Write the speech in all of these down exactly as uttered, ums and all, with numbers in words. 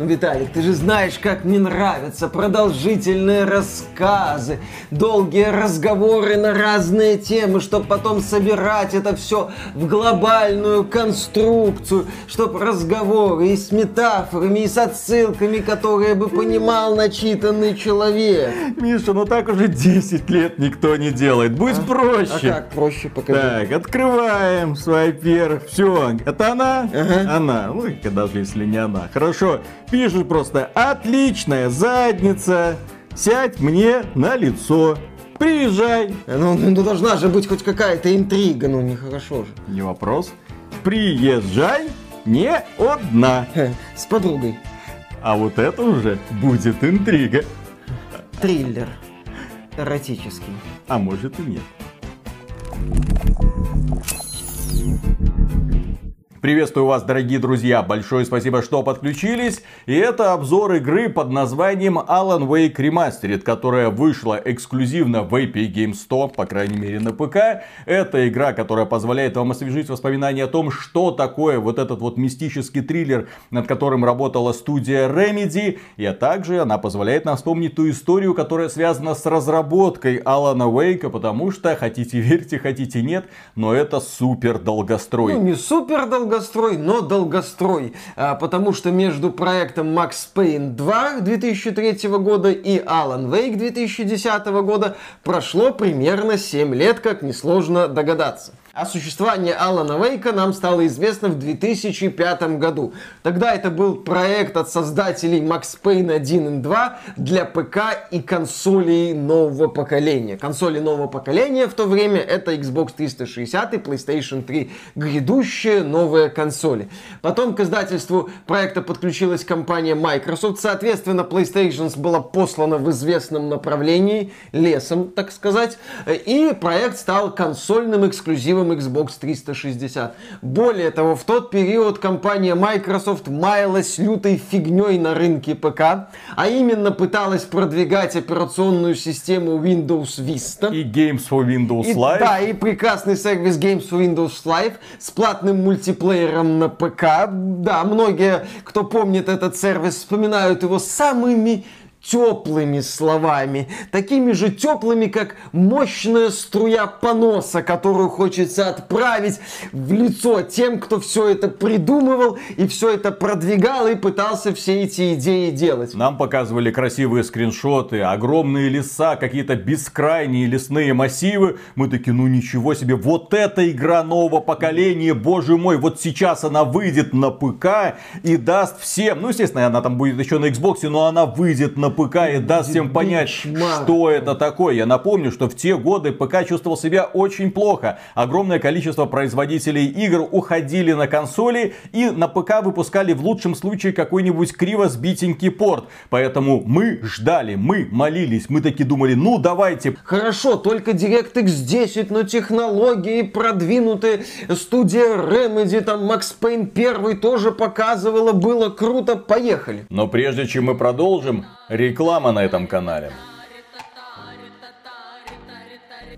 Ну, Виталик, ты же знаешь, как мне нравятся продолжительные рассказы, долгие разговоры на разные темы, чтобы потом собирать это все в глобальную конструкцию, чтобы разговоры и с метафорами, и с отсылками, которые бы понимал начитанный человек. Миша, ну так уже десять лет никто не делает. Будет а? проще. А как проще? Покажи. Так, открываем свайпер. Все, это она? Ага. Она. Ну, даже если не она. Хорошо. Пишет просто: отличная задница, сядь мне на лицо. Приезжай. Ну, ну должна же быть хоть какая-то интрига, ну нехорошо же. Не вопрос. Приезжай не одна. С подругой. А вот это уже будет интрига. Триллер. Эротический. А может и нет. Приветствую вас, дорогие друзья, большое спасибо, что подключились. И это обзор игры под названием Alan Wake Remastered, которая вышла эксклюзивно в Epic Games Store, по крайней мере на ПК. Это игра, которая позволяет вам освежить воспоминания о том, что такое вот этот вот мистический триллер, над которым работала студия Remedy. И а также она позволяет нам вспомнить ту историю, которая связана с разработкой Алана Уэйка, потому что, хотите верьте, хотите нет, но это супер долгострой. Ну, не супер долгострой. Долгострой, но долгострой, а, потому что между проектом Макс Пейн два две тысячи третьего года и Alan Wake две тысячи десятого года прошло примерно семь лет, как несложно догадаться. О существовании Алана Вейка нам стало известно в две тысячи пятом году. Тогда это был проект от создателей Макс Пейн один и два для ПК и консолей нового поколения. Консоли нового поколения в то время это Xbox триста шестьдесят и PlayStation три. Грядущие новые консоли. Потом к издательству проекта подключилась компания Microsoft. Соответственно, PlayStation была послана в известном направлении, лесом, так сказать. И проект стал консольным эксклюзивом Xbox триста шестьдесят. Более того, в тот период компания Microsoft маялась лютой фигней на рынке ПК, а именно пыталась продвигать операционную систему Windows Vista. И Games for Windows и, Live. Да, и прекрасный сервис Games for Windows Live с платным мультиплеером на ПК. Да, многие, кто помнит этот сервис, вспоминают его самыми теплыми словами, такими же теплыми, как мощная струя поноса, которую хочется отправить в лицо тем, кто все это придумывал и все это продвигал и пытался все эти идеи делать. Нам показывали красивые скриншоты, огромные леса, какие-то бескрайние лесные массивы. Мы такие, ну ничего себе, вот эта игра нового поколения, боже мой, вот сейчас она выйдет на ПК и даст всем, ну естественно, она там будет еще на Xbox, но она выйдет на ПК и даст всем понять, что это такое. Я напомню, что в те годы ПК чувствовал себя очень плохо. Огромное количество производителей игр уходили на консоли и на ПК выпускали в лучшем случае какой-нибудь криво сбитенький порт. Поэтому мы ждали, мы молились, мы таки думали, ну давайте. Хорошо, только DirectX десять, но технологии продвинутые, студия Remedy, там Макс Пейн один тоже показывала, было круто, поехали. Но прежде чем мы продолжим, реклама на этом канале.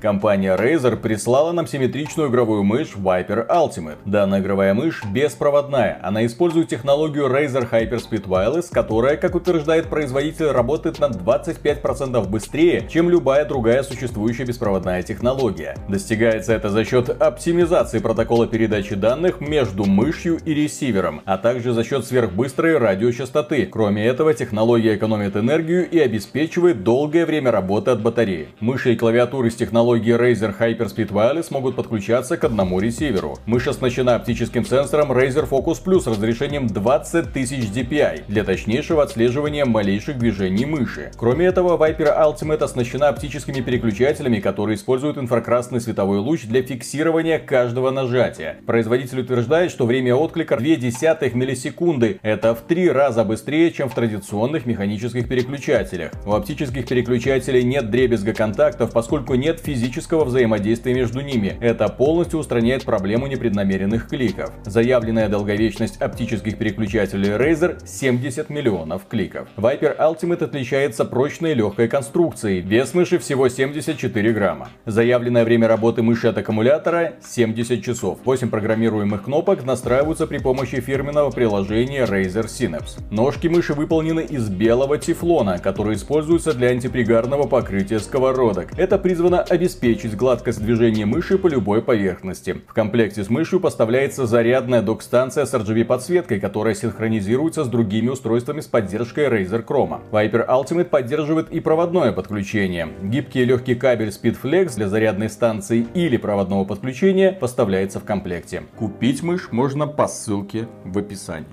Компания Razer прислала нам симметричную игровую мышь Viper Ultimate. Данная игровая мышь беспроводная. Она использует технологию Razer HyperSpeed Wireless, которая, как утверждает производитель, работает на двадцать пять процентов быстрее, чем любая другая существующая беспроводная технология. Достигается это за счет оптимизации протокола передачи данных между мышью и ресивером, а также за счет сверхбыстрой радиочастоты. Кроме этого, технология экономит энергию и обеспечивает долгое время работы от батареи. Мыши и клавиатуры с технологией Razer HyperSpeed Wireless могут подключаться к одному ресиверу. Мышь оснащена оптическим сенсором Razer Focus Plus с разрешением двадцать тысяч ди пи ай для точнейшего отслеживания малейших движений мыши. Кроме этого, Viper Ultimate оснащена оптическими переключателями, которые используют инфракрасный световой луч для фиксирования каждого нажатия. Производитель утверждает, что время отклика две десятых миллисекунды. Это в три раза быстрее, чем в традиционных механических переключателях. У оптических переключателей нет дребезга контактов, поскольку нет физического физического взаимодействия между ними. Это полностью устраняет проблему непреднамеренных кликов. Заявленная долговечность оптических переключателей Razer — семьдесят миллионов кликов. Viper Ultimate отличается прочной и легкой конструкцией. Вес мыши всего семьдесят четыре грамма. Заявленное время работы мыши от аккумулятора — семьдесят часов. восемь программируемых кнопок настраиваются при помощи фирменного приложения Razer Synapse. Ножки мыши выполнены из белого тефлона, который используется для антипригарного покрытия сковородок. Это призвано обеспечить гладкость движения мыши по любой поверхности. В комплекте с мышью поставляется зарядная док-станция с эр джи би-подсветкой, которая синхронизируется с другими устройствами с поддержкой Razer Chroma. Viper Ultimate поддерживает и проводное подключение. Гибкий и легкий кабель SpeedFlex для зарядной станции или проводного подключения поставляется в комплекте. Купить мышь можно по ссылке в описании.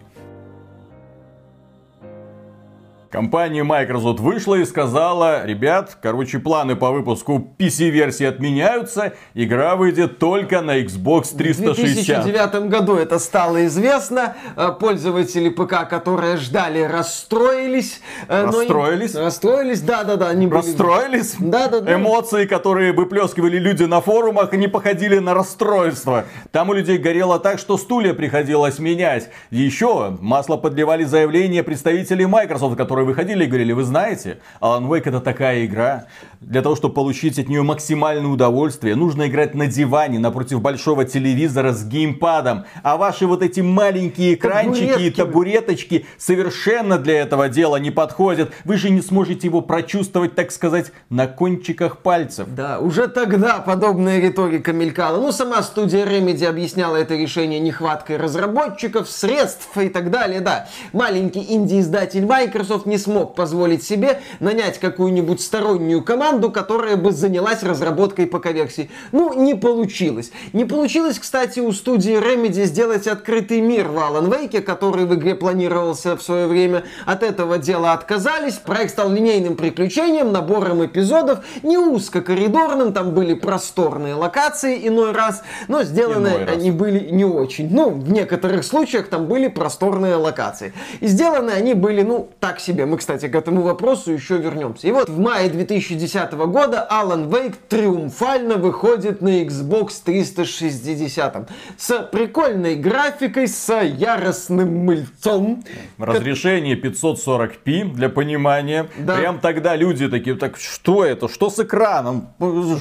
Компания Microsoft вышла и сказала: ребят, короче, планы по выпуску пи си-версии отменяются, игра выйдет только на Xbox триста шестьдесят. В две тысячи девятом году это стало известно, пользователи ПК, которые ждали, расстроились. Расстроились? Но... Расстроились, да-да-да. Были... Расстроились? Да-да-да. Эмоции, которые выплескивали люди на форумах, не походили на расстройство. Там у людей горело так, что стулья приходилось менять. Еще масло подливали заявления представителей Microsoft, которые выходили и говорили: вы знаете, Alan Wake — это такая игра, для того, чтобы получить от нее максимальное удовольствие, нужно играть на диване, напротив большого телевизора с геймпадом, а ваши вот эти маленькие экранчики и табуреточки совершенно для этого дела не подходят, вы же не сможете его прочувствовать, так сказать, на кончиках пальцев. Да, уже тогда подобная риторика мелькала. Ну, сама студия Remedy объясняла это решение нехваткой разработчиков, средств и так далее, да. Маленький инди-издатель Microsoft не смог позволить себе нанять какую-нибудь стороннюю команду, которая бы занялась разработкой ПК-версий. Ну, не получилось. Не получилось, кстати, у студии Remedy сделать открытый мир в Alan Wake, который в игре планировался в свое время. От этого дела отказались. Проект стал линейным приключением, набором эпизодов, не узкокоридорным, там были просторные локации иной раз, но сделаны иной они раз. Были не очень. Ну, в некоторых случаях там были просторные локации. И сделаны они были, ну, так себе. Мы, кстати, к этому вопросу еще вернемся. И вот в мае две тысячи десятого года Alan Wake триумфально выходит на Xbox триста шестьдесят с прикольной графикой, с яростным мыльцом. Разрешение пятьсот сорок пи для понимания. Да. Прям тогда люди такие: так что это? Что с экраном?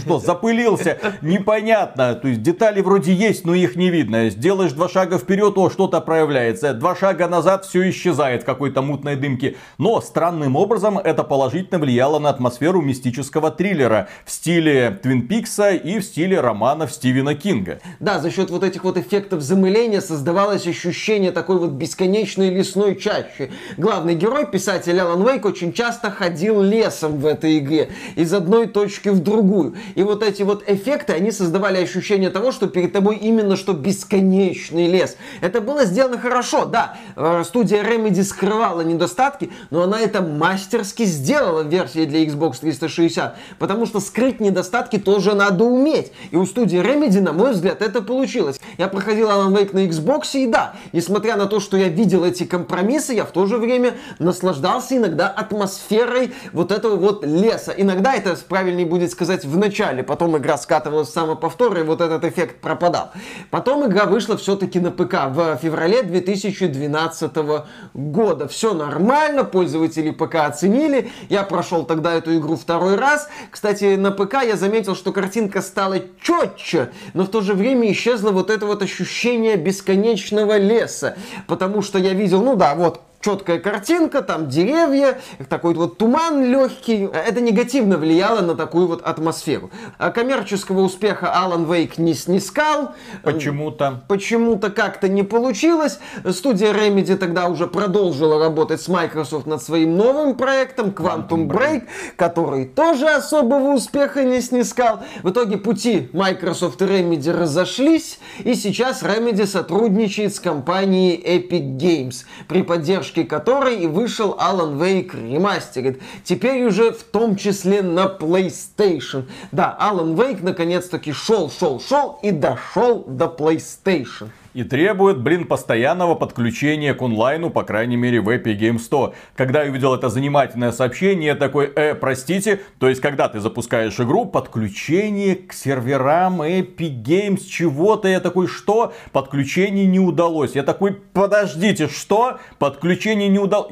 Что, запылился? Непонятно. То есть детали вроде есть, но их не видно. Сделаешь два шага вперед, о, что-то проявляется. Два шага назад — все исчезает в какой-то мутной дымке. Но странным образом это положительно влияло на атмосферу мистического триллера в стиле Твин Пикса и в стиле романов Стивена Кинга. Да, за счет вот этих вот эффектов замыления создавалось ощущение такой вот бесконечной лесной чащи. Главный герой, писатель Алан Уэйк, очень часто ходил лесом в этой игре, из одной точки в другую. И вот эти вот эффекты, они создавали ощущение того, что перед тобой именно что бесконечный лес. Это было сделано хорошо, да. Студия Remedy скрывала недостатки, но она это мастерски сделала в версии для Xbox триста шестьдесят, потому что скрыть недостатки тоже надо уметь. И у студии Remedy, на мой взгляд, это получилось. Я проходил Alan Wake на Xbox, и да, несмотря на то, что я видел эти компромиссы, я в то же время наслаждался иногда атмосферой вот этого вот леса. Иногда, это правильнее будет сказать, в начале, потом игра скатывалась в самоповтор, и вот этот эффект пропадал. Потом игра вышла все-таки на ПК в феврале две тысячи двенадцатого года. Все нормально. Пользователи ПК оценили. Я прошел тогда эту игру второй раз. Кстати, на ПК я заметил, что картинка стала четче, но в то же время исчезло вот это вот ощущение бесконечного леса. Потому что я видел, ну да, вот четкая картинка, там деревья, такой вот туман легкий. Это негативно влияло на такую вот атмосферу. А коммерческого успеха Alan Wake не снискал. Почему-то. Почему-то как-то не получилось. Студия Remedy тогда уже продолжила работать с Microsoft над своим новым проектом Quantum Break, который тоже особого успеха не снискал. В итоге пути Microsoft и Remedy разошлись, и сейчас Remedy сотрудничает с компанией Epic Games, при поддержке которой и вышел Alan Wake Remastered. Теперь уже в том числе на PlayStation. Да, Alan Wake наконец-таки шел, шел, шел и дошел до PlayStation. и требует, блин, постоянного подключения к онлайну, по крайней мере в Epic Games Store. Когда я увидел это занимательное сообщение, я такой, э, простите, то есть когда ты запускаешь игру, подключение к серверам Epic Games чего-то, я такой, что? Подключение не удалось. Я такой, подождите, что? Подключение не удалось.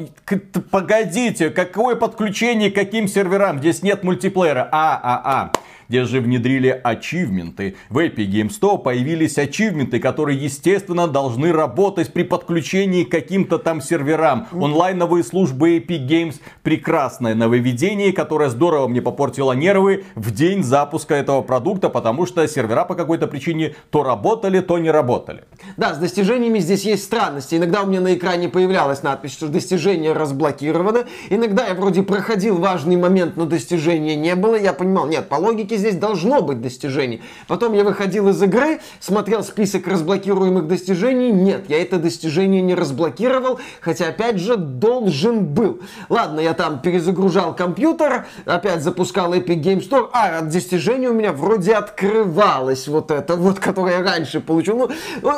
Погодите, какое подключение к каким серверам? Здесь нет мультиплеера. А, а, а. Здесь же внедрили ачивменты. В Epic Games Store появились ачивменты, которые, естественно, должны работать при подключении к каким-то там серверам. Онлайновые службы Epic Games — прекрасное нововведение, которое здорово мне попортило нервы в день запуска этого продукта, потому что сервера по какой-то причине то работали, то не работали. Да, с достижениями здесь есть странности. Иногда у меня на экране появлялась надпись, что достижение разблокировано. Иногда я вроде проходил важный момент, но достижения не было. Я понимал, нет, по логике здесь должно быть достижений. Потом я выходил из игры, смотрел список разблокируемых достижений. Нет, я это достижение не разблокировал, хотя, опять же, должен был. Ладно, я там перезагружал компьютер, опять запускал Epic Games Store, а от достижений у меня вроде открывалось вот это вот, которое я раньше получил. Ну,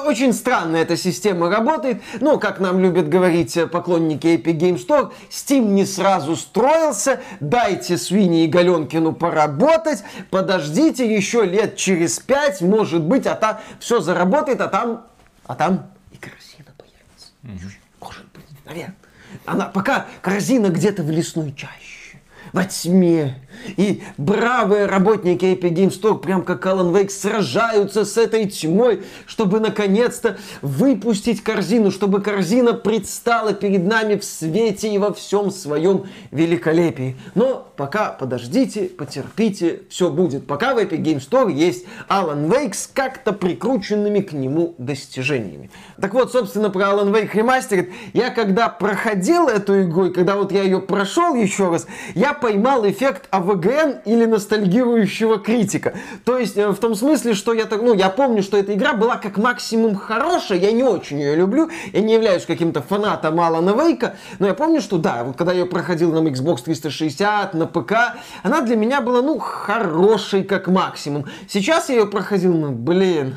очень странно эта система работает. Но, как нам любят говорить поклонники Epic Games Store, Steam не сразу строился, дайте свиньи и Галенкину поработать, подождите еще лет через пять, может быть, а там все заработает, а там, а там и корзина появится. Mm-hmm. Может быть, наверное. Она пока корзина где-то в лесной чаще, во тьме. И бравые работники Epic Games Store, прям как Alan Wake, сражаются с этой тьмой, чтобы наконец-то выпустить корзину, чтобы корзина предстала перед нами в свете и во всем своем великолепии. Но пока подождите, потерпите, все будет. Пока в Epic Games Store есть Alan Wake с как-то прикрученными к нему достижениями. Так вот, собственно, про Alan Wake Remastered. Я когда проходил эту игру, и когда вот я ее прошел еще раз, я поймал эффект авангардизма ВГН или ностальгирующего критика. То есть в том смысле, что я так, ну, я помню, что эта игра была как максимум хорошая, я не очень ее люблю, я не являюсь каким-то фанатом Алана Вейка, но я помню, что да, вот когда я ее проходил на Xbox триста шестьдесят, на ПК, она для меня была, ну, хорошей как максимум. Сейчас я ее проходил, ну, блин,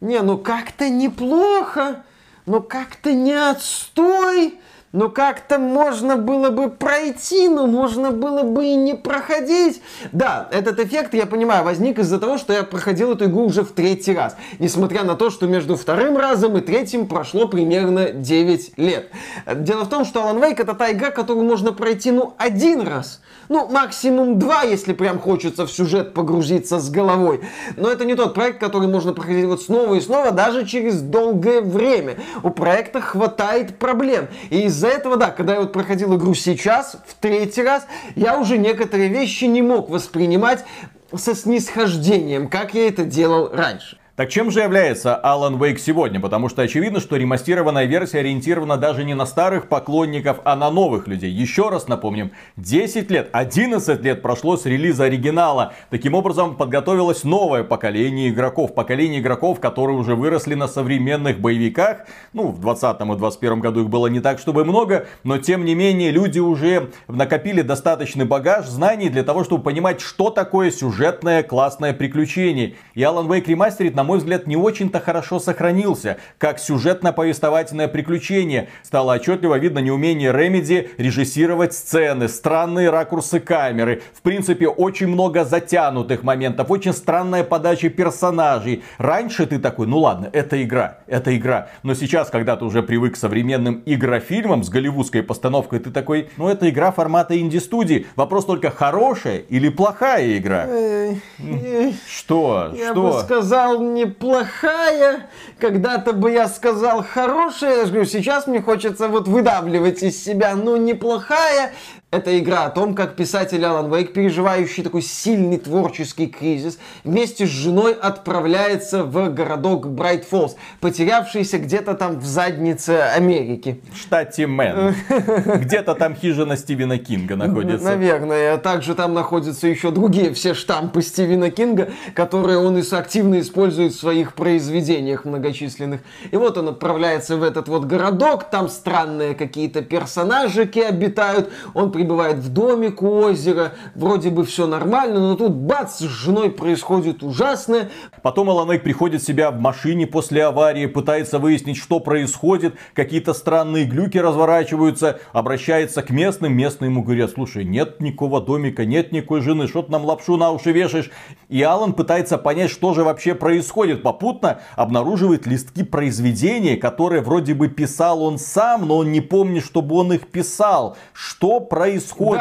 не, ну как-то неплохо, но как-то не отстой. Но как-то можно было бы пройти, но можно было бы и не проходить. Да, этот эффект, я понимаю, возник из-за того, что я проходил эту игру уже в третий раз. Несмотря на то, что между вторым разом и третьим прошло примерно девять лет. Дело в том, что Alan Wake — это та игра, которую можно пройти, ну, один раз. Ну, максимум два, если прям хочется в сюжет погрузиться с головой. Но это не тот проект, который можно проходить вот снова и снова, даже через долгое время. У проекта хватает проблем. И из-за этого, да, когда я вот проходил игру сейчас, в третий раз, я уже некоторые вещи не мог воспринимать со снисхождением, как я это делал раньше. Так чем же является Alan Wake сегодня? Потому что очевидно, что ремастированная версия ориентирована даже не на старых поклонников, а на новых людей. Еще раз напомним, десять лет, одиннадцать лет прошло с релиза оригинала. Таким образом, подготовилось новое поколение игроков. Поколение игроков, которые уже выросли на современных боевиках. Ну, в двадцатом и двадцать первом году их было не так, чтобы много. Но, тем не менее, люди уже накопили достаточный багаж знаний для того, чтобы понимать, что такое сюжетное классное приключение. И Alan Wake Remastered, на мой взгляд, не очень-то хорошо сохранился. Как сюжетно-повествовательное приключение стало отчетливо видно неумение Remedy режиссировать сцены, странные ракурсы камеры, в принципе, очень много затянутых моментов, очень странная подача персонажей. Раньше ты такой, ну ладно, это игра, это игра. Но сейчас, когда ты уже привык к современным игрофильмам с голливудской постановкой, ты такой, ну это игра формата инди-студии. Вопрос только, хорошая или плохая игра? Что? Я бы сказал, не неплохая, когда-то бы я сказал хорошая, я же говорю, сейчас мне хочется вот выдавливать из себя, ну неплохая. Это игра о том, как писатель Alan Wake, переживающий такой сильный творческий кризис, вместе с женой отправляется в городок Брайтфоллс, потерявшийся где-то там в заднице Америки. В штате Мэн. Где-то там хижина Стивена Кинга находится. Наверное. Также там находятся еще другие все штампы Стивена Кинга, которые он активно использует в своих произведениях многочисленных. И вот он отправляется в этот вот городок, там странные какие-то персонажики обитают, он прибывает в домик у озера, вроде бы все нормально, но тут бац, с женой происходит ужасное. Потом Алан Вейк приходит в себя в машине после аварии, пытается выяснить, что происходит, какие-то странные глюки разворачиваются, обращается к местным, местные ему говорят: слушай, нет никакого домика, нет никакой жены, что ты нам лапшу на уши вешаешь? И Алан пытается понять, что же вообще происходит, попутно обнаруживает листки произведения, которые вроде бы писал он сам, но он не помнит, чтобы он их писал. Что происходит?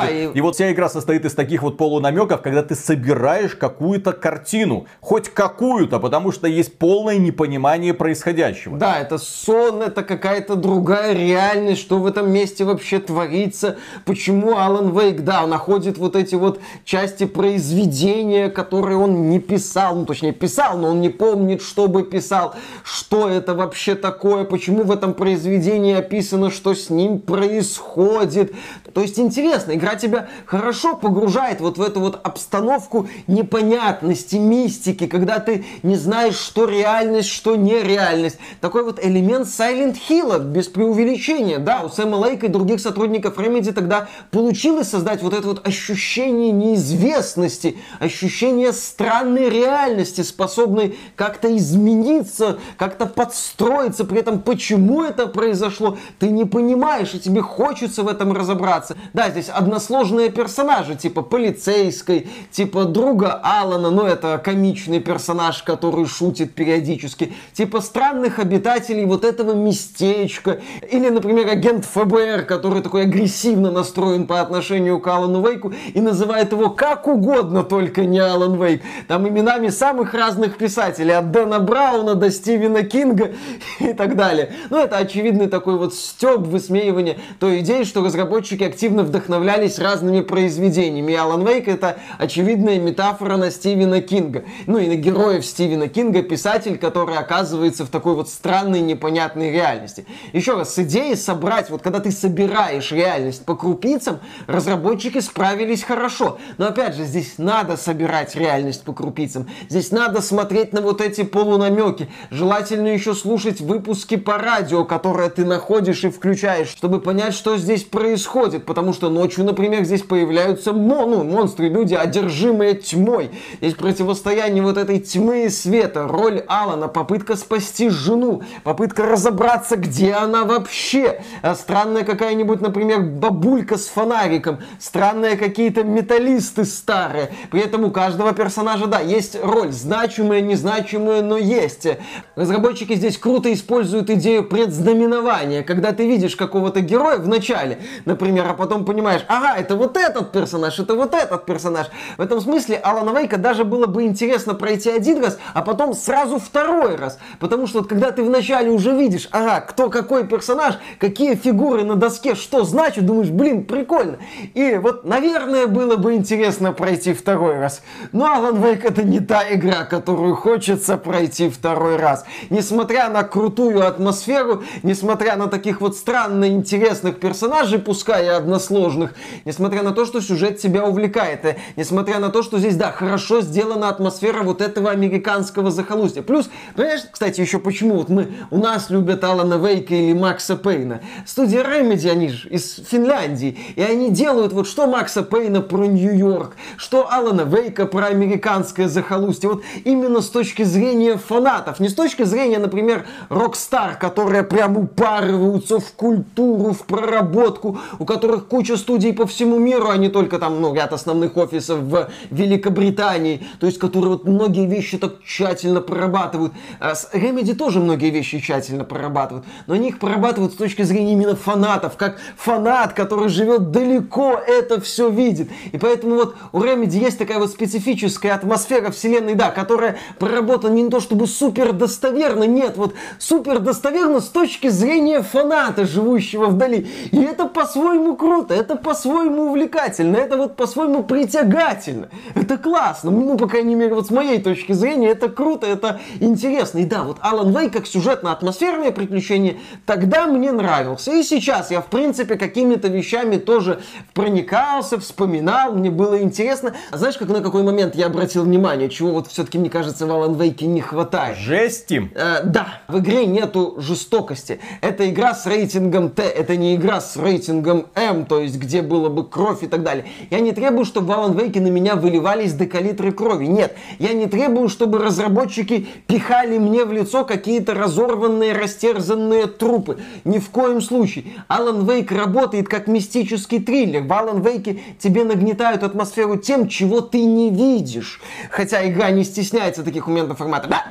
Да, и... и вот вся игра состоит из таких вот полунамеков, когда ты собираешь какую-то картину, хоть какую-то, потому что есть полное непонимание происходящего. Да, это сон, это какая-то другая реальность, что в этом месте вообще творится, почему Алан Вейк, да, находит вот эти вот части произведения, которые он не писал, ну точнее писал, но он не помнит, чтобы писал, что это вообще такое, почему в этом произведении описано, что с ним происходит. То есть интересно, игра тебя хорошо погружает вот в эту вот обстановку непонятности, мистики, когда ты не знаешь, что реальность, что нереальность. Такой вот элемент Silent Hill, без преувеличения. Да, у Сэма Лейка и других сотрудников Remedy тогда получилось создать вот это вот ощущение неизвестности, ощущение странной реальности, способной как-то измениться, как-то подстроиться, при этом почему это произошло, ты не понимаешь, и тебе хочется в этом разобраться. Да, здесь односложные персонажи, типа полицейской, типа друга Алана, но это комичный персонаж, который шутит периодически, типа странных обитателей вот этого местечка, или, например, агент ФБР, который такой агрессивно настроен по отношению к Алану Вейку и называет его как угодно, только не Алан Вейк, там именами самых разных писателей, от Дэна Брауна до Стивена Кинга и так далее. Ну, это очевидный такой вот стёб, высмеивание той идеи, что разработчики активно вдохновлялись разными произведениями. И Алан Вейк — это очевидная метафора на Стивена Кинга. Ну и на героев Стивена Кинга, писатель, который оказывается в такой вот странной, непонятной реальности. Еще раз, с идеей собрать, вот когда ты собираешь реальность по крупицам, разработчики справились хорошо. Но опять же, здесь надо собирать реальность по крупицам. Здесь надо смотреть на вот эти полунамеки. Желательно еще слушать выпуски по радио, которые ты находишь и включаешь, чтобы понять, что здесь происходит. Потому что ночью, например, здесь появляются мон, ну, монстры, люди, одержимые тьмой. Здесь противостояние вот этой тьмы и света. Роль Алана, попытка спасти жену, попытка разобраться, где она вообще. Странная какая-нибудь, например, бабулька с фонариком. Странные какие-то металлисты старые. При этом у каждого персонажа, да, есть роль. Значимая, незначимая, но есть. Разработчики здесь круто используют идею предзнаменования. Когда ты видишь какого-то героя в начале, например, а потом понимаешь, ага, это вот этот персонаж, это вот этот персонаж. В этом смысле Алана Вейка даже было бы интересно пройти один раз, а потом сразу второй раз. Потому что вот, когда ты вначале уже видишь, ага, кто какой персонаж, какие фигуры на доске, что значит, думаешь, блин, прикольно. И вот, наверное, было бы интересно пройти второй раз. Но Алан Вейк — это не та игра, которую хочется пройти второй раз. Несмотря на крутую атмосферу, несмотря на таких вот странно интересных персонажей, пускай и односложных, несмотря на то, что сюжет тебя увлекает, и несмотря на то, что здесь, да, хорошо сделана атмосфера вот этого американского захолустья. Плюс, понимаешь, кстати, еще почему вот мы, у нас любят Алана Вейка или Макса Пейна. Студия Remedy, они же из Финляндии, и они делают вот что Макса Пейна про Нью-Йорк, что Алана Вейка про американское захолустье. Вот именно с точки зрения фанатов, не с точки зрения, например, Rockstar, которые прям упарываются в культуру, в проработку, у которых куча студий по всему миру, а не только там, ну, ряд основных офисов в Великобритании, то есть, которые вот многие вещи так тщательно прорабатывают. А с Remedy тоже многие вещи тщательно прорабатывают, но они их прорабатывают с точки зрения именно фанатов, как фанат, который живет далеко, это все видит. И поэтому вот у Remedy есть такая вот специфическая атмосфера вселенной, да, которая проработана не то чтобы супер достоверно, нет, вот супер достоверно с точки зрения фаната, живущего вдали. И это по-своему круто, это по-своему увлекательно, это вот по-своему притягательно. Это классно, ну, по крайней мере, вот с моей точки зрения, это круто, это интересно. И да, вот Алан Вейк как сюжетно-атмосферное приключение тогда мне нравился. И сейчас я, в принципе, какими-то вещами тоже проникался, вспоминал, мне было интересно. А знаешь, как на какой момент я обратил внимание, чего вот все-таки, мне кажется, в Алан Вейке не хватает? Жести? Э, да, в игре нету жестокости. Это игра с рейтингом Т, это не игра с рейтингом М, то есть есть где было бы кровь и так далее. Я не требую, чтобы в Alan Wake на меня выливались декалитры крови. Нет, я не требую, чтобы разработчики пихали мне в лицо какие-то разорванные, растерзанные трупы. Ни в коем случае. Alan Wake работает как мистический триллер. В Alan Wake тебе нагнетают атмосферу тем, чего ты не видишь. Хотя игра не стесняется таких моментов формата. Да!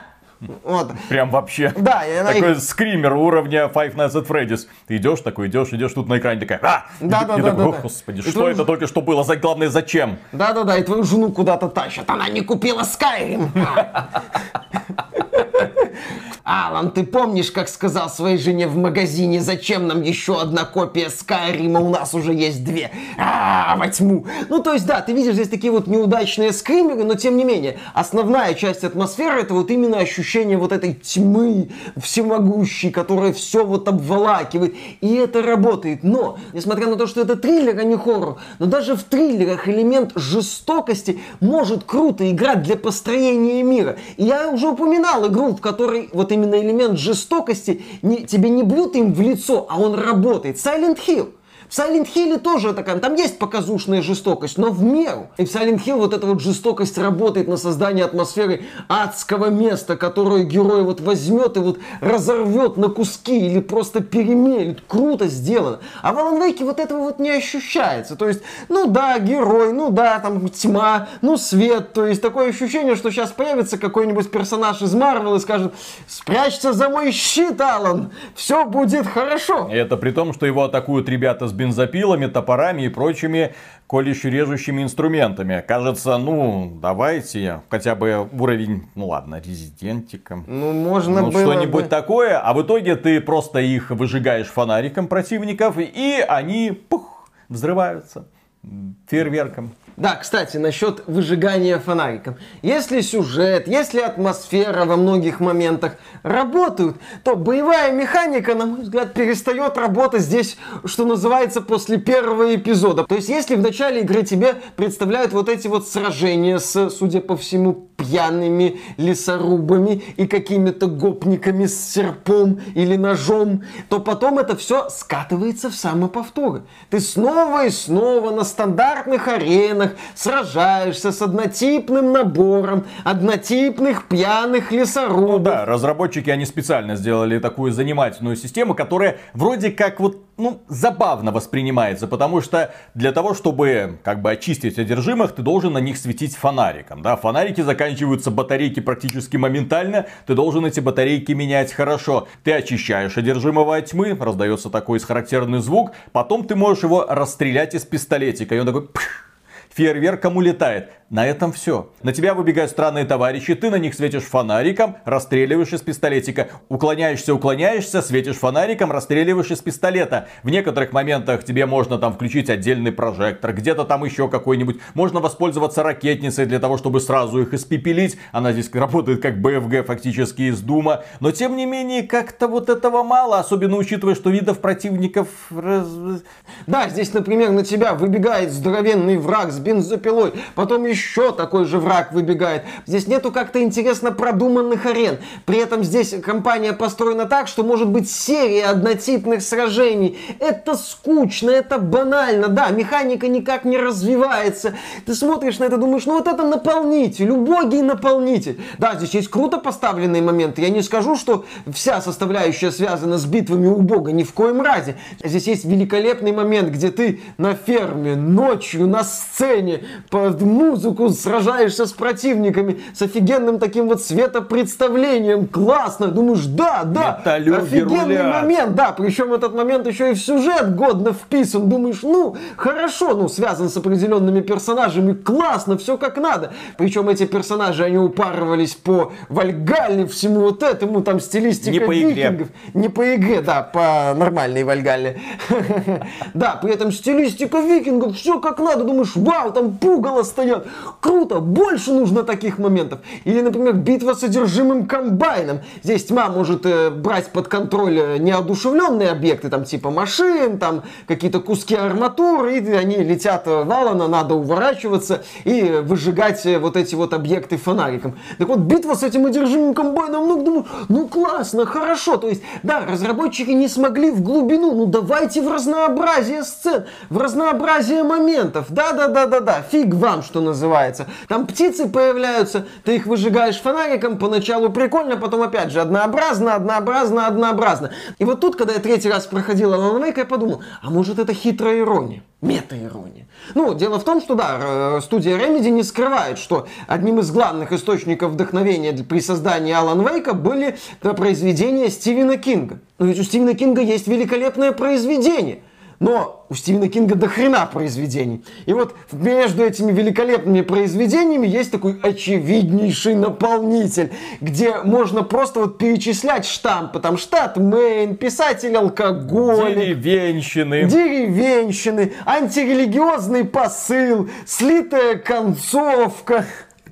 Вот. Прям вообще. Да, такой и... скример уровня Five Nights at Freddy's. Ты идешь такой, идешь, идешь, тут на экране такая. А! Да, и, да, и да, такой, да, да. Господи, и что твою... это только что было? За... Главное, зачем? Да, да, да, и твою жену куда-то тащат. Она не купила Skyrim. Алан, ты помнишь, как сказал своей жене в магазине, зачем нам еще одна копия Скайрима, у нас уже есть две. А, во тьму. Ну, то есть, да, ты видишь здесь такие вот неудачные скримеры, но тем не менее, основная часть атмосферы, это вот именно ощущение вот этой тьмы всемогущей, которая все вот обволакивает, и это работает. Но, несмотря на то, что это триллер, а не хоррор, но даже в триллерах элемент жестокости может круто играть для построения мира. И я уже упоминал игру, в которой вот именно элемент жестокости не, тебе не бьют им в лицо, а он работает. Silent Hill. В Silent Hill тоже такая, там есть показушная жестокость, но в меру. И в Silent Hill вот эта вот жестокость работает на создание атмосферы адского места, которое герой вот возьмет и вот разорвет на куски или просто перемелет. Круто сделано. А в Alan Wake вот этого вот не ощущается. То есть, ну да, герой, ну да, там тьма, ну свет. То есть такое ощущение, что сейчас появится какой-нибудь персонаж из Marvel и скажет: спрячься за мой щит, Алан, все будет хорошо. И это при том, что его атакуют ребята с бензопилами, топорами и прочими колюще-режущими инструментами. Кажется, ну, давайте хотя бы уровень, ну ладно, резидентика. Ну, можно ну, было что-нибудь бы... такое, а в итоге ты просто их выжигаешь фонариком противников, и они, пух, взрываются фейерверком. Да, кстати, насчет выжигания фонариком. Если сюжет, если атмосфера во многих моментах работают, то боевая механика, на мой взгляд, перестает работать здесь, что называется, после первого эпизода. То есть, если в начале игры тебе представляют вот эти вот сражения с, судя по всему, пьяными лесорубами и какими-то гопниками с серпом или ножом, то потом это все скатывается в самоповторы. Ты снова и снова на стандартных аренах сражаешься с однотипным набором однотипных пьяных лесорубов. Ну да, разработчики, они специально сделали такую занимательную систему, которая вроде как вот, ну, забавно воспринимается, потому что для того, чтобы как бы очистить одержимых, ты должен на них светить фонариком, да, фонарики заканчиваются, батарейки практически моментально, ты должен эти батарейки менять хорошо, ты очищаешь одержимого от тьмы, раздается такой характерный звук, потом ты можешь его расстрелять из пистолетика, и он такой... фейерверком улетает. На этом все. На тебя выбегают странные товарищи, ты на них светишь фонариком, расстреливаешь из пистолетика. Уклоняешься, уклоняешься, светишь фонариком, расстреливаешь из пистолета. В некоторых моментах тебе можно там включить отдельный прожектор, где-то там еще какой-нибудь. Можно воспользоваться ракетницей для того, чтобы сразу их испепелить. Она здесь работает как БФГ фактически из Дума. Но тем не менее, как-то вот этого мало, особенно учитывая, что видов противников... Да, здесь, например, на тебя выбегает здоровенный враг с бензопилой, потом еще еще такой же враг выбегает. Здесь нету как-то интересно продуманных арен. При этом здесь компания построена так, что может быть серия однотипных сражений. Это скучно, это банально. Да, механика никак не развивается. Ты смотришь на это, думаешь, ну вот это наполнитель, убогий наполнитель. Да, здесь есть круто поставленные моменты. Я не скажу, что вся составляющая связана с битвами убого, ни в коем разе. Здесь есть великолепный момент, где ты на ферме, ночью, на сцене, под музыку, сражаешься с противниками, с офигенным таким вот светопредставлением. Классно! Думаешь, да, да! Металюги офигенный рулят. Момент, да! Причем этот момент еще и в сюжет годно вписан. Думаешь, ну, хорошо, ну, связан с определенными персонажами. Классно, все как надо. Причем эти персонажи, они упарывались по вальгальне, всему вот этому, там, стилистика не по викингов. Игре. Не по игре, да, по нормальной вальгальне. Да, при этом стилистика викингов, все как надо. Думаешь, вау! вау, там пугало встает, круто, больше нужно таких моментов. Или, например, битва с одержимым комбайном. Здесь тьма может э, брать под контроль неодушевленные объекты, там типа машин, там какие-то куски арматуры, и они летят валом, надо уворачиваться и выжигать вот эти вот объекты фонариком. Так вот, битва с этим одержимым комбайном, ну, думаю, ну классно, хорошо, то есть, да, разработчики не смогли в глубину, ну давайте в разнообразие сцен, в разнообразие моментов, да-да-да-да-да, фиг вам, что называется. Там птицы появляются, ты их выжигаешь фонариком, поначалу прикольно, потом опять же однообразно, однообразно, однообразно. И вот тут, когда я третий раз проходил Alan Wake, я подумал, а может это хитрая ирония? Мета-ирония. Ну, дело в том, что, да, студия Remedy не скрывает, что одним из главных источников вдохновения при создании Alan Wake'а были произведения Стивена Кинга. Но ведь у Стивена Кинга есть великолепное произведение. Но у Стивена Кинга до хрена произведений. И вот между этими великолепными произведениями есть такой очевиднейший наполнитель, где можно просто вот перечислять штампы. Там штат Мэн, писатель алкоголь, деревенщины. деревенщины, антирелигиозный посыл, слитая концовка.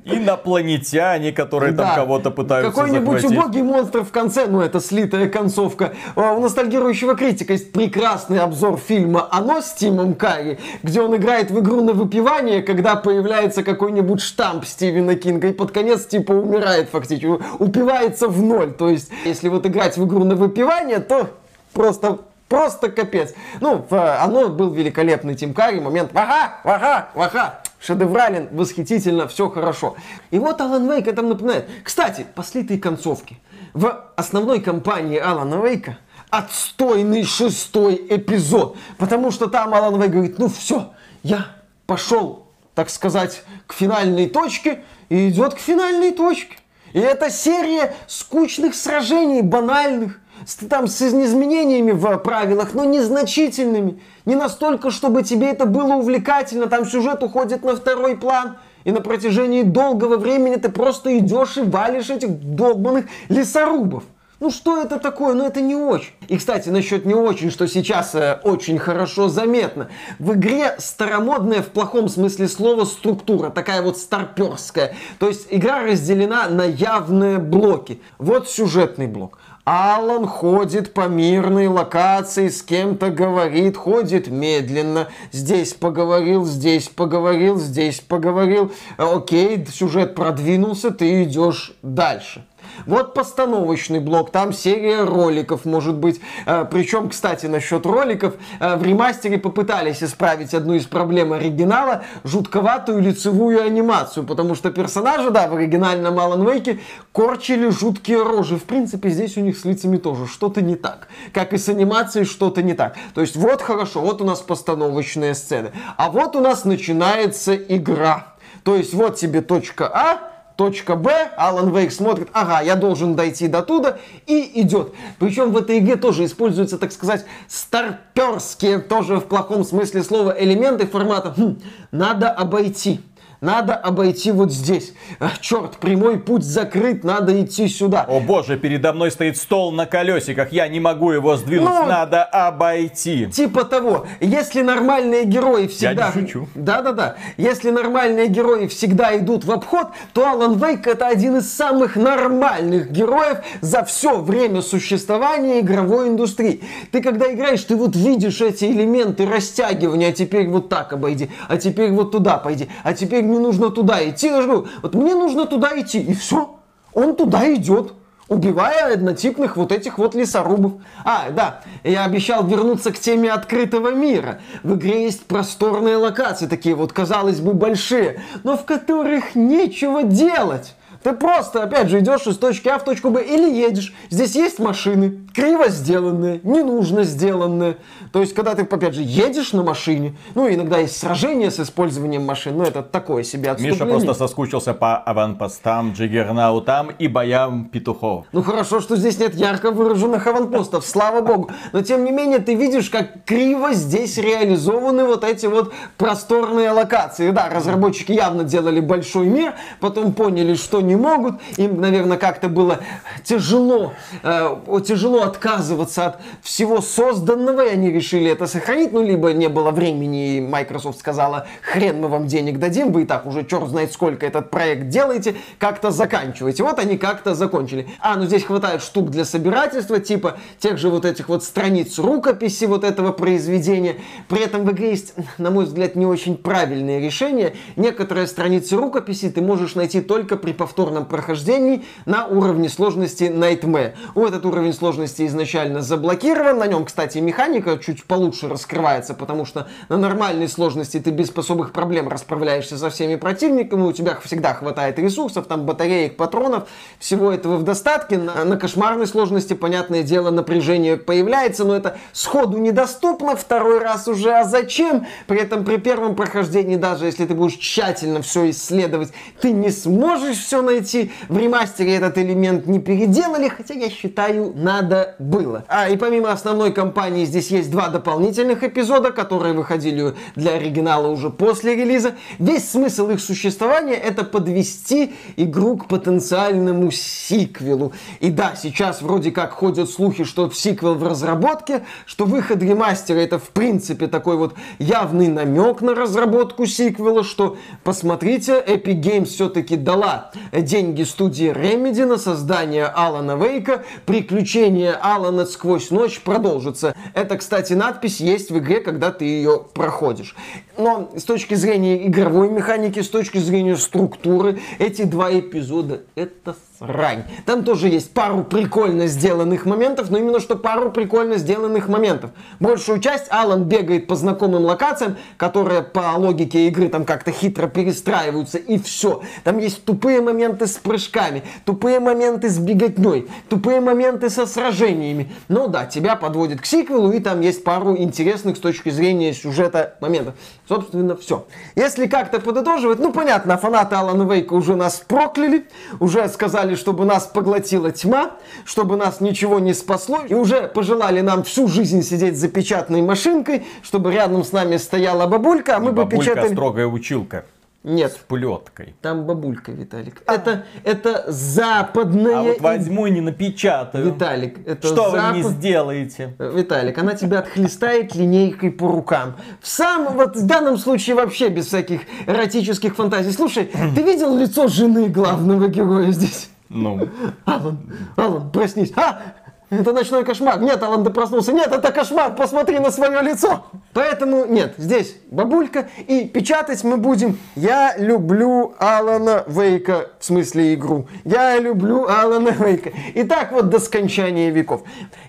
Инопланетяне, которые да. там кого-то пытаются Какой-нибудь захватить. Убогий монстр в конце, ну это слитая концовка. У ностальгирующего критика есть прекрасный обзор фильма «Оно» с Тимом Карри, где он играет в игру на выпивание, когда появляется какой-нибудь штамп Стивена Кинга и под конец типа умирает фактически, упивается в ноль. То есть, если вот играть в игру на выпивание, то просто... Просто капец. Ну, «Оно» был великолепный Тим Карри, момент «Ага, ага, ага». Шедеврален, восхитительно, все хорошо. И вот Alan Wake это напоминает. Кстати, по слитой концовке. В основной кампании Alan Wake'а отстойный шестой эпизод. Потому что там Alan Wake говорит, ну все, я пошел, так сказать, к финальной точке. И идет к финальной точке. И это серия скучных сражений, банальных. С, там, с изменениями в правилах, но незначительными. Не настолько, чтобы тебе это было увлекательно. Там сюжет уходит на второй план. И на протяжении долгого времени ты просто идешь и валишь этих долбанных лесорубов. Ну что это такое? Ну это не очень. И, кстати, насчет не очень, что сейчас э, очень хорошо заметно. В игре старомодная, в плохом смысле слова, структура. Такая вот старперская. То есть игра разделена на явные блоки. Вот сюжетный блок. Алан ходит по мирной локации, с кем-то говорит, ходит медленно. Здесь поговорил, здесь поговорил, здесь поговорил. Окей, сюжет продвинулся, ты идешь дальше. Вот постановочный блок, там серия роликов, может быть. Причем, кстати, насчет роликов, в ремастере попытались исправить одну из проблем оригинала, жутковатую лицевую анимацию, потому что персонажи, да, в оригинальном Alan Wake'е корчили жуткие рожи. В принципе, здесь у них с лицами тоже что-то не так. Как и с анимацией что-то не так. То есть, вот хорошо, вот у нас постановочные сцены. А вот у нас начинается игра. То есть, вот тебе точка А, точка Б, Alan Wake смотрит, ага, я должен дойти до туда, и идет. Причем в этой игре тоже используются, так сказать, старперские, тоже в плохом смысле слова, элементы формата хм, «надо обойти». Надо обойти вот здесь. Черт, прямой путь закрыт, надо идти сюда. О боже, передо мной стоит стол на колесиках, я не могу его сдвинуть, ну, надо обойти. Типа того, если нормальные герои всегда... Я не шучу. Да-да-да. Если нормальные герои всегда идут в обход, то Alan Wake это один из самых нормальных героев за все время существования игровой индустрии. Ты когда играешь, ты вот видишь эти элементы растягивания, а теперь вот так обойди, а теперь вот туда пойди, а теперь мне нужно туда идти. Я говорю, вот мне нужно туда идти. И все. Он туда идет, убивая однотипных вот этих вот лесорубов. А, да, я обещал вернуться к теме открытого мира. В игре есть просторные локации, такие вот, казалось бы, большие, но в которых нечего делать. Ты просто, опять же, идешь из точки А в точку Б или едешь. Здесь есть машины, криво сделанные, ненужно сделанные. То есть, когда ты, опять же, едешь на машине, ну, иногда есть сражения с использованием машин, но это такое себе отступление. Миша просто соскучился по аванпостам, джиггернаутам и боям петухов. Ну, хорошо, что здесь нет ярко выраженных аванпостов, слава богу. Но, тем не менее, ты видишь, как криво здесь реализованы вот эти вот просторные локации. Да, разработчики явно делали большой мир, потом поняли, что не не могут. Им, наверное, как-то было тяжело, э, тяжело отказываться от всего созданного, и они решили это сохранить. Ну, либо не было времени, и Microsoft сказала: хрен мы вам денег дадим, вы и так уже черт знает сколько этот проект делаете, как-то заканчивайте. Вот они как-то закончили. А, ну здесь хватает штук для собирательства, типа тех же вот этих вот страниц рукописи вот этого произведения. При этом в игре есть, на мой взгляд, не очень правильное решение. Некоторые страницы рукописи ты можешь найти только при повторном прохождении на уровне сложности Nightmare. Вот этот уровень сложности изначально заблокирован. На нем, кстати, механика чуть получше раскрывается, потому что на нормальной сложности ты без особых проблем расправляешься со всеми противниками, у тебя всегда хватает ресурсов, там батареек, патронов, всего этого в достатке. На, на кошмарной сложности, понятное дело, напряжение появляется, но это сходу недоступно, второй раз уже, а зачем? При этом при первом прохождении, даже если ты будешь тщательно все исследовать, ты не сможешь все найти. В ремастере этот элемент не переделали, хотя, я считаю, надо было. А, и помимо основной кампании, здесь есть два дополнительных эпизода, которые выходили для оригинала уже после релиза. Весь смысл их существования — это подвести игру к потенциальному сиквелу. И да, сейчас вроде как ходят слухи, что сиквел в разработке, что выход ремастера — это в принципе такой вот явный намек на разработку сиквела, что посмотрите, Epic Games все-таки дала деньги студии Remedy на создание Алана Вейка. Приключение Алана сквозь ночь продолжится. Это, кстати, надпись есть в игре, когда ты ее проходишь. Но с точки зрения игровой механики, с точки зрения структуры, эти два эпизода — это срань. Там тоже есть пару прикольно сделанных моментов, но именно что пару прикольно сделанных моментов. Большую часть Алан бегает по знакомым локациям, которые по логике игры там как-то хитро перестраиваются, и все. Там есть тупые моменты с прыжками, тупые моменты с беготней, тупые моменты со сражениями. Ну да, тебя подводит к сиквелу, и там есть пару интересных с точки зрения сюжета моментов. Собственно, все. Если как-то подытоживать, ну понятно, фанаты Алана Вейка уже нас прокляли, уже сказали, чтобы нас поглотила тьма, чтобы нас ничего не спасло, и уже пожелали нам всю жизнь сидеть за печатной машинкой, чтобы рядом с нами стояла бабулька, а мы бабулька, бы печатали... строгая училка. Нет. С плеткой. Там бабулька, Виталик. А. Это, это западная... А вот возьму и не напечатаю. Виталик, это Что зап... вы мне сделаете? Виталик, она тебя отхлестает линейкой по рукам. В самом, вот в данном случае вообще без всяких эротических фантазий. Слушай, ты видел лицо жены главного героя здесь? Ну. Алан, Алан, проснись. А! Это ночной кошмар. Нет, Алан, ты проснулся. Нет, это кошмар. Посмотри на свое лицо. Поэтому нет, здесь бабулька. И печатать мы будем: я люблю Алана Вейка. В смысле игру. Я люблю Алана Вейка. И так вот до скончания веков.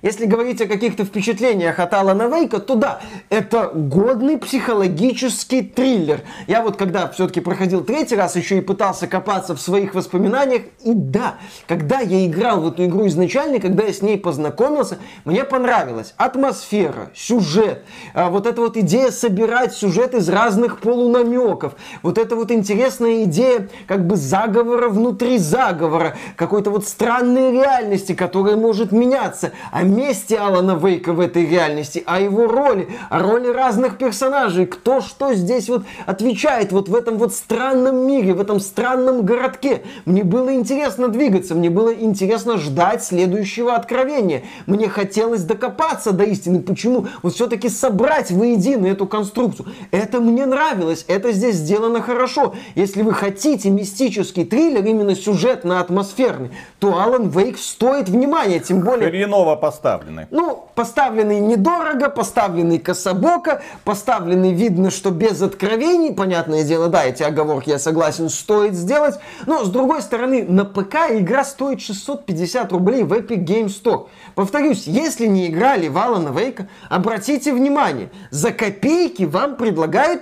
Если говорить о каких-то впечатлениях от Алана Вейка, то да, это годный психологический триллер. Я вот когда все-таки проходил третий раз, еще и пытался копаться в своих воспоминаниях. И да, когда я играл в эту игру изначально, когда я с ней познакомился, мне понравилась атмосфера, сюжет, вот эта вот идея собирать сюжет из разных полунамеков, вот эта вот интересная идея как бы заговора внутри заговора, какой-то вот странной реальности, которая может меняться, о месте Алана Вейка в этой реальности, о его роли, о роли разных персонажей, кто что здесь вот отвечает вот в этом вот странном мире, в этом странном городке. Мне было интересно двигаться, мне было интересно ждать следующего откровения. Мне хотелось докопаться до истины, почему вот все-таки собрать воедино эту конструкцию. Это мне нравилось, это здесь сделано хорошо. Если вы хотите мистический триллер, именно сюжетно-атмосферный, то Алан Вейк стоит внимания, тем более... Хреново поставленный. Ну, поставленный недорого, поставленный кособоко, поставленный видно, что без откровений, понятное дело, да, эти оговорки, я согласен, стоит сделать, но, с другой стороны, на ПК игра стоит шестьсот пятьдесят рублей в Epic Games Store. Повторюсь, если не играли в Алана Вейка, обратите внимание, за копейки вам предлагают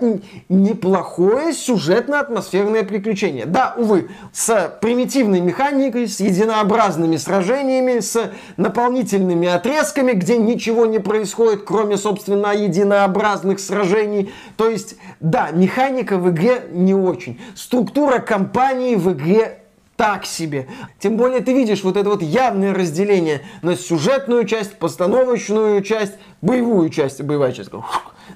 неплохое сюжетно-атмосферное приключение. Да, увы, с примитивной механикой, с единообразными сражениями, с наполнительными отрезками, где ничего не происходит, кроме, собственно, единообразных сражений. То есть, да, механика в игре не очень. Структура кампании в игре так себе. Тем более ты видишь вот это вот явное разделение на сюжетную часть, постановочную часть, боевую часть, боевая часть.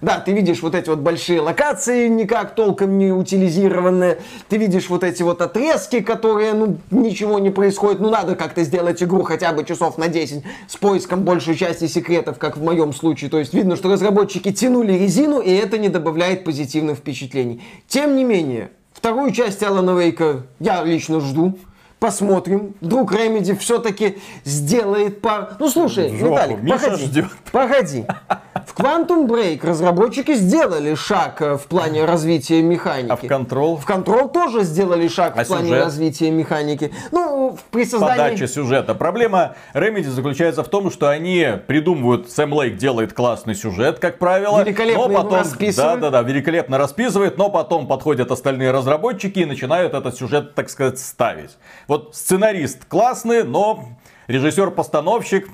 Да, ты видишь вот эти вот большие локации, никак толком не утилизированные. Ты видишь вот эти вот отрезки, которые, ну, ничего не происходит. Ну, надо как-то сделать игру хотя бы часов на десять с поиском большей части секретов, как в моем случае. То есть видно, что разработчики тянули резину, и это не добавляет позитивных впечатлений. Тем не менее, вторую часть Алана Вейка я лично жду. Посмотрим. Вдруг Remedy все-таки сделает пар... Ну, слушай, Жопу. Виталик, Миша погоди. Ждет. Погоди. В Quantum Break разработчики сделали шаг в плане развития механики. А в Control? В Control тоже сделали шаг а в плане сюжет? развития механики. Ну, при создании... Подача сюжета. Проблема Remedy заключается в том, что они придумывают... Сэм Лейк делает классный сюжет, как правило. Великолепно но потом... расписывает. Да-да-да, великолепно расписывает, но потом подходят остальные разработчики и начинают этот сюжет, так сказать, ставить. Вот сценарист классный, но режиссер-постановщик...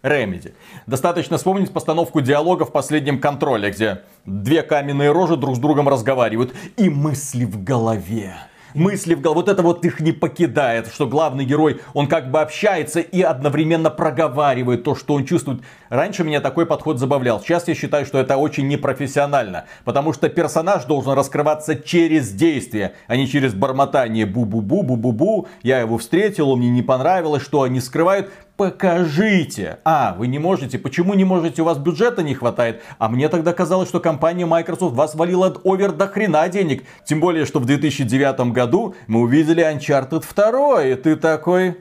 Remedy. Достаточно вспомнить постановку диалога в последнем контроле, где две каменные рожи друг с другом разговаривают. И мысли в голове. Мысли в голове. Вот это вот их не покидает, что главный герой, он как бы общается и одновременно проговаривает то, что он чувствует. Раньше меня такой подход забавлял. Сейчас я считаю, что это очень непрофессионально. Потому что персонаж должен раскрываться через действие, а не через бормотание. Бу-бу-бу, бу-бу-бу. Я его встретил, он мне не понравилось, что они скрывают. Покажите. А, вы не можете. Почему не можете? У вас бюджета не хватает. А мне тогда казалось, что компания Microsoft вас валила от овер до хрена денег. Тем более, что в две тысячи девятом году мы увидели Uncharted два. И ты такой...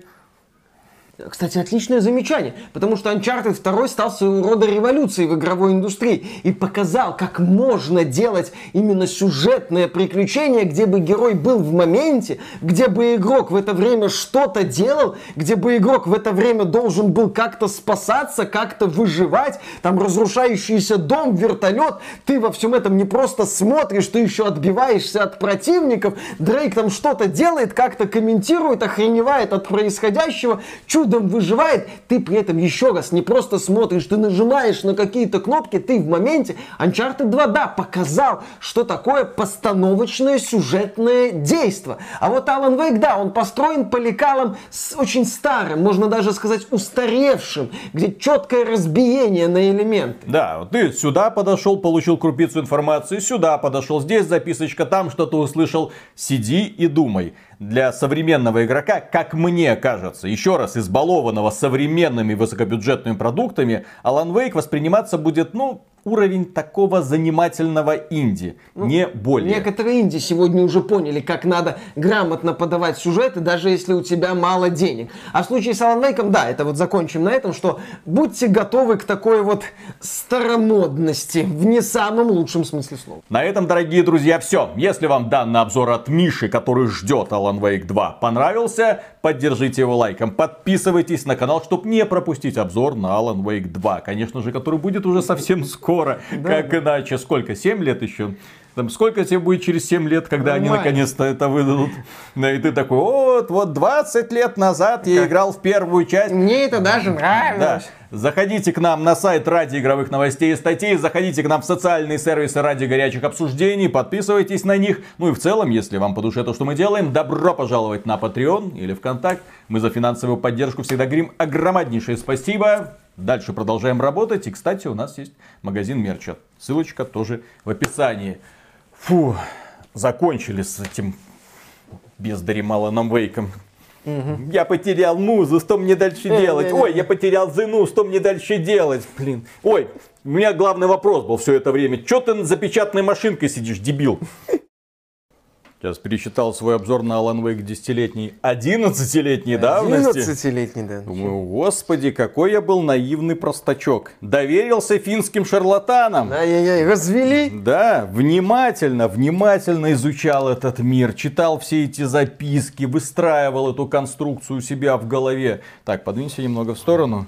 Кстати, отличное замечание, потому что Uncharted два стал своего рода революцией в игровой индустрии и показал, как можно делать именно сюжетное приключение, где бы герой был в моменте, где бы игрок в это время что-то делал, где бы игрок в это время должен был как-то спасаться, как-то выживать, там разрушающийся дом, вертолет, ты во всем этом не просто смотришь, ты еще отбиваешься от противников, Дрейк там что-то делает, как-то комментирует, охреневает от происходящего, чудо выживает, ты при этом еще раз не просто смотришь, ты нажимаешь на какие-то кнопки, ты в моменте. Uncharted два, да, показал, что такое постановочное сюжетное действо. А вот Alan Wake, да, он построен по лекалам с очень старым, можно даже сказать устаревшим, где четкое разбиение на элементы. Да, ты сюда подошел, получил крупицу информации, сюда подошел, здесь записочка, там что-то услышал, сиди и думай. Для современного игрока, как мне кажется, еще раз, избалованного современными высокобюджетными продуктами, Alan Wake восприниматься будет, ну, уровень такого занимательного инди, ну, не более. Некоторые инди сегодня уже поняли, как надо грамотно подавать сюжеты, даже если у тебя мало денег. А в случае с Alan Wake, да, это вот закончим на этом, что будьте готовы к такой вот старомодности, в не самом лучшем смысле слова. На этом, дорогие друзья, все. Если вам данный обзор от Миши, который ждет Alan Wake два, понравился, поддержите его лайком, подписывайтесь на канал, чтобы не пропустить обзор на Alan Wake два, конечно же, который будет уже совсем скоро, да, как да. иначе, сколько, семь лет еще? Там, сколько тебе будет через семь лет, когда Нормально. они наконец-то это выдадут? И ты такой, вот, вот двадцать лет назад я как? играл в первую часть. Мне это даже нравилось. Да. Заходите к нам на сайт ради игровых новостей и статей, заходите к нам в социальные сервисы ради горячих обсуждений, подписывайтесь на них. Ну и в целом, если вам по душе то, что мы делаем, добро пожаловать на Patreon или ВКонтакте. Мы за финансовую поддержку всегда говорим огромнейшее спасибо. Дальше продолжаем работать. И, кстати, у нас есть магазин мерча. Ссылочка тоже в описании. Фу, закончили с этим бездарем Аланом Вейком. Угу. Я потерял музу, что мне дальше э, делать? Э, э, Ой, я потерял зену, что мне дальше делать? Блин. Ой, у меня главный вопрос был все это время. Че ты за печатной машинкой сидишь, дебил? Сейчас перечитал свой обзор на Alan Wake десятилетней, одиннадцатилетней давности. одиннадцатилетней, да. Думаю, господи, какой я был наивный простачок. Доверился финским шарлатанам. Ай-яй-яй, развели. Да, внимательно, внимательно изучал этот мир, читал все эти записки, выстраивал эту конструкцию у себя в голове. Так, подвинься немного в сторону.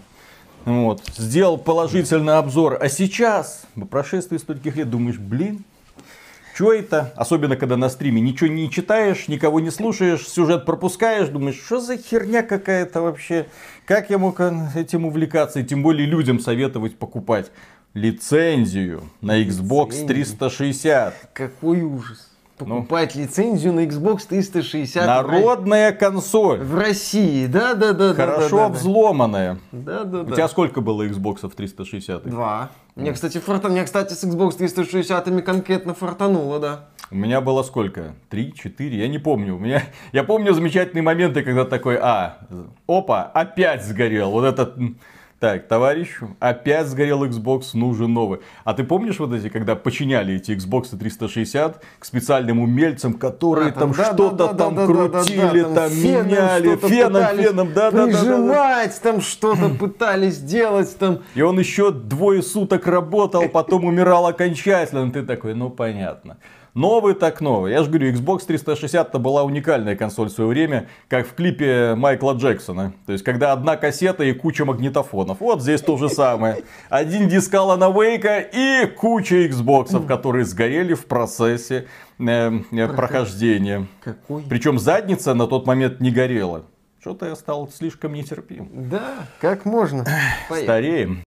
Вот, сделал положительный обзор. А сейчас, по прошествии стольких лет, думаешь, блин, что это? Особенно, когда на стриме ничего не читаешь, никого не слушаешь, сюжет пропускаешь, думаешь, что за херня какая-то вообще? Как я мог этим увлекаться и тем более людям советовать покупать лицензию на Xbox триста шестьдесят? Какой ужас. покупать ну, лицензию на Xbox триста шестьдесят. Народная консоль. В России, да-да-да. Хорошо да, да, взломанная. Да-да-да. У тебя сколько было Xbox'ов триста шестидесятых? Два. Мне, кстати, форт... Мне, кстати, с Xbox триста шестидесятыми конкретно фартануло, да. У меня было сколько? Три, четыре, я не помню. У меня... Я помню замечательные моменты, когда такой, а, опа, опять сгорел. Вот этот... Так, товарищу, опять сгорел Xbox, нужен новый. А ты помнишь вот эти, когда починяли эти Xbox триста шестьдесят к специальным умельцам, которые а, там, там да, что-то да, там да, крутили, да, да, да, там феном меняли, что-то феном, феном, да, да, да, да, там что-то пытались делать там. И он еще двое суток работал, потом умирал окончательно. Ты такой, ну понятно. Новый так новый. Я же говорю, Xbox триста шестьдесят-то была уникальная консоль в свое время, как в клипе Майкла Джексона. То есть, когда одна кассета и куча магнитофонов. Вот здесь то же самое. Один диск Алана Вейка и куча Xbox'ов, которые сгорели в процессе э, э, прохождения. Какой? Причем задница на тот момент не горела. Что-то я стал слишком нетерпим. Да, как можно. Стареем.